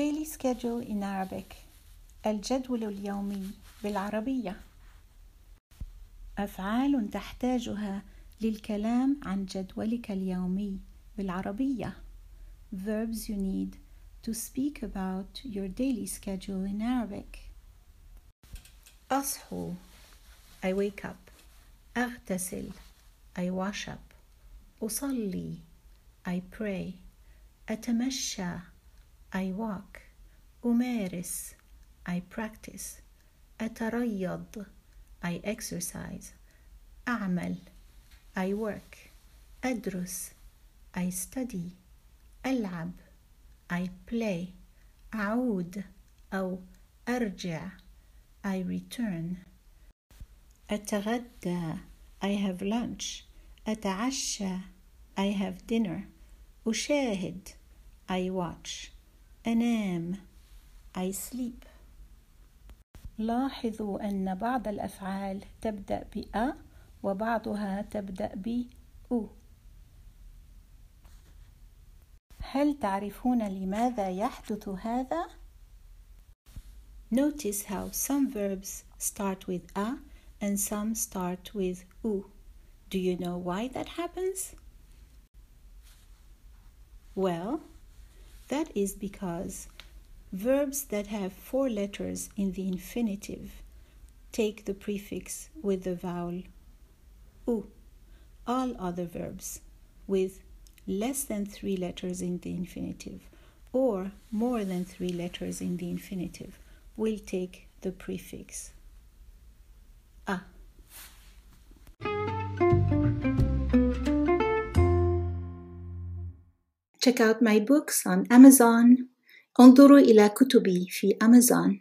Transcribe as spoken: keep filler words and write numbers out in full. Daily schedule in Arabic. الجدول اليومي بالعربية. أفعال تحتاجها للكلام عن جدولك اليومي بالعربية. Verbs you need to speak about your daily schedule in Arabic. أصحو I wake up. أغتسل I wash up. أصلي I pray. أتمشى I walk. أمارس I practice. أتريض I exercise. أعمل I work. أدرس I study. ألعب I play. أعود أو أرجع I return. أتغدى I have lunch. أتعشى I have dinner. أشاهد I watch. أنام I sleep. لاحظوا أن بعض الأفعال تبدأ بأ وبعضها تبدأ بأو. هل تعرفون لماذا يحدث هذا؟ Notice how some verbs start with أ and some start with أو. Do you know why that happens? Well, that is because verbs that have four letters in the infinitive take the prefix with the vowel U. All other verbs with less than three letters in the infinitive or more than three letters in the infinitive will take the prefix A. Check out my books on Amazon. انظروا إلى كتبي في أمازون.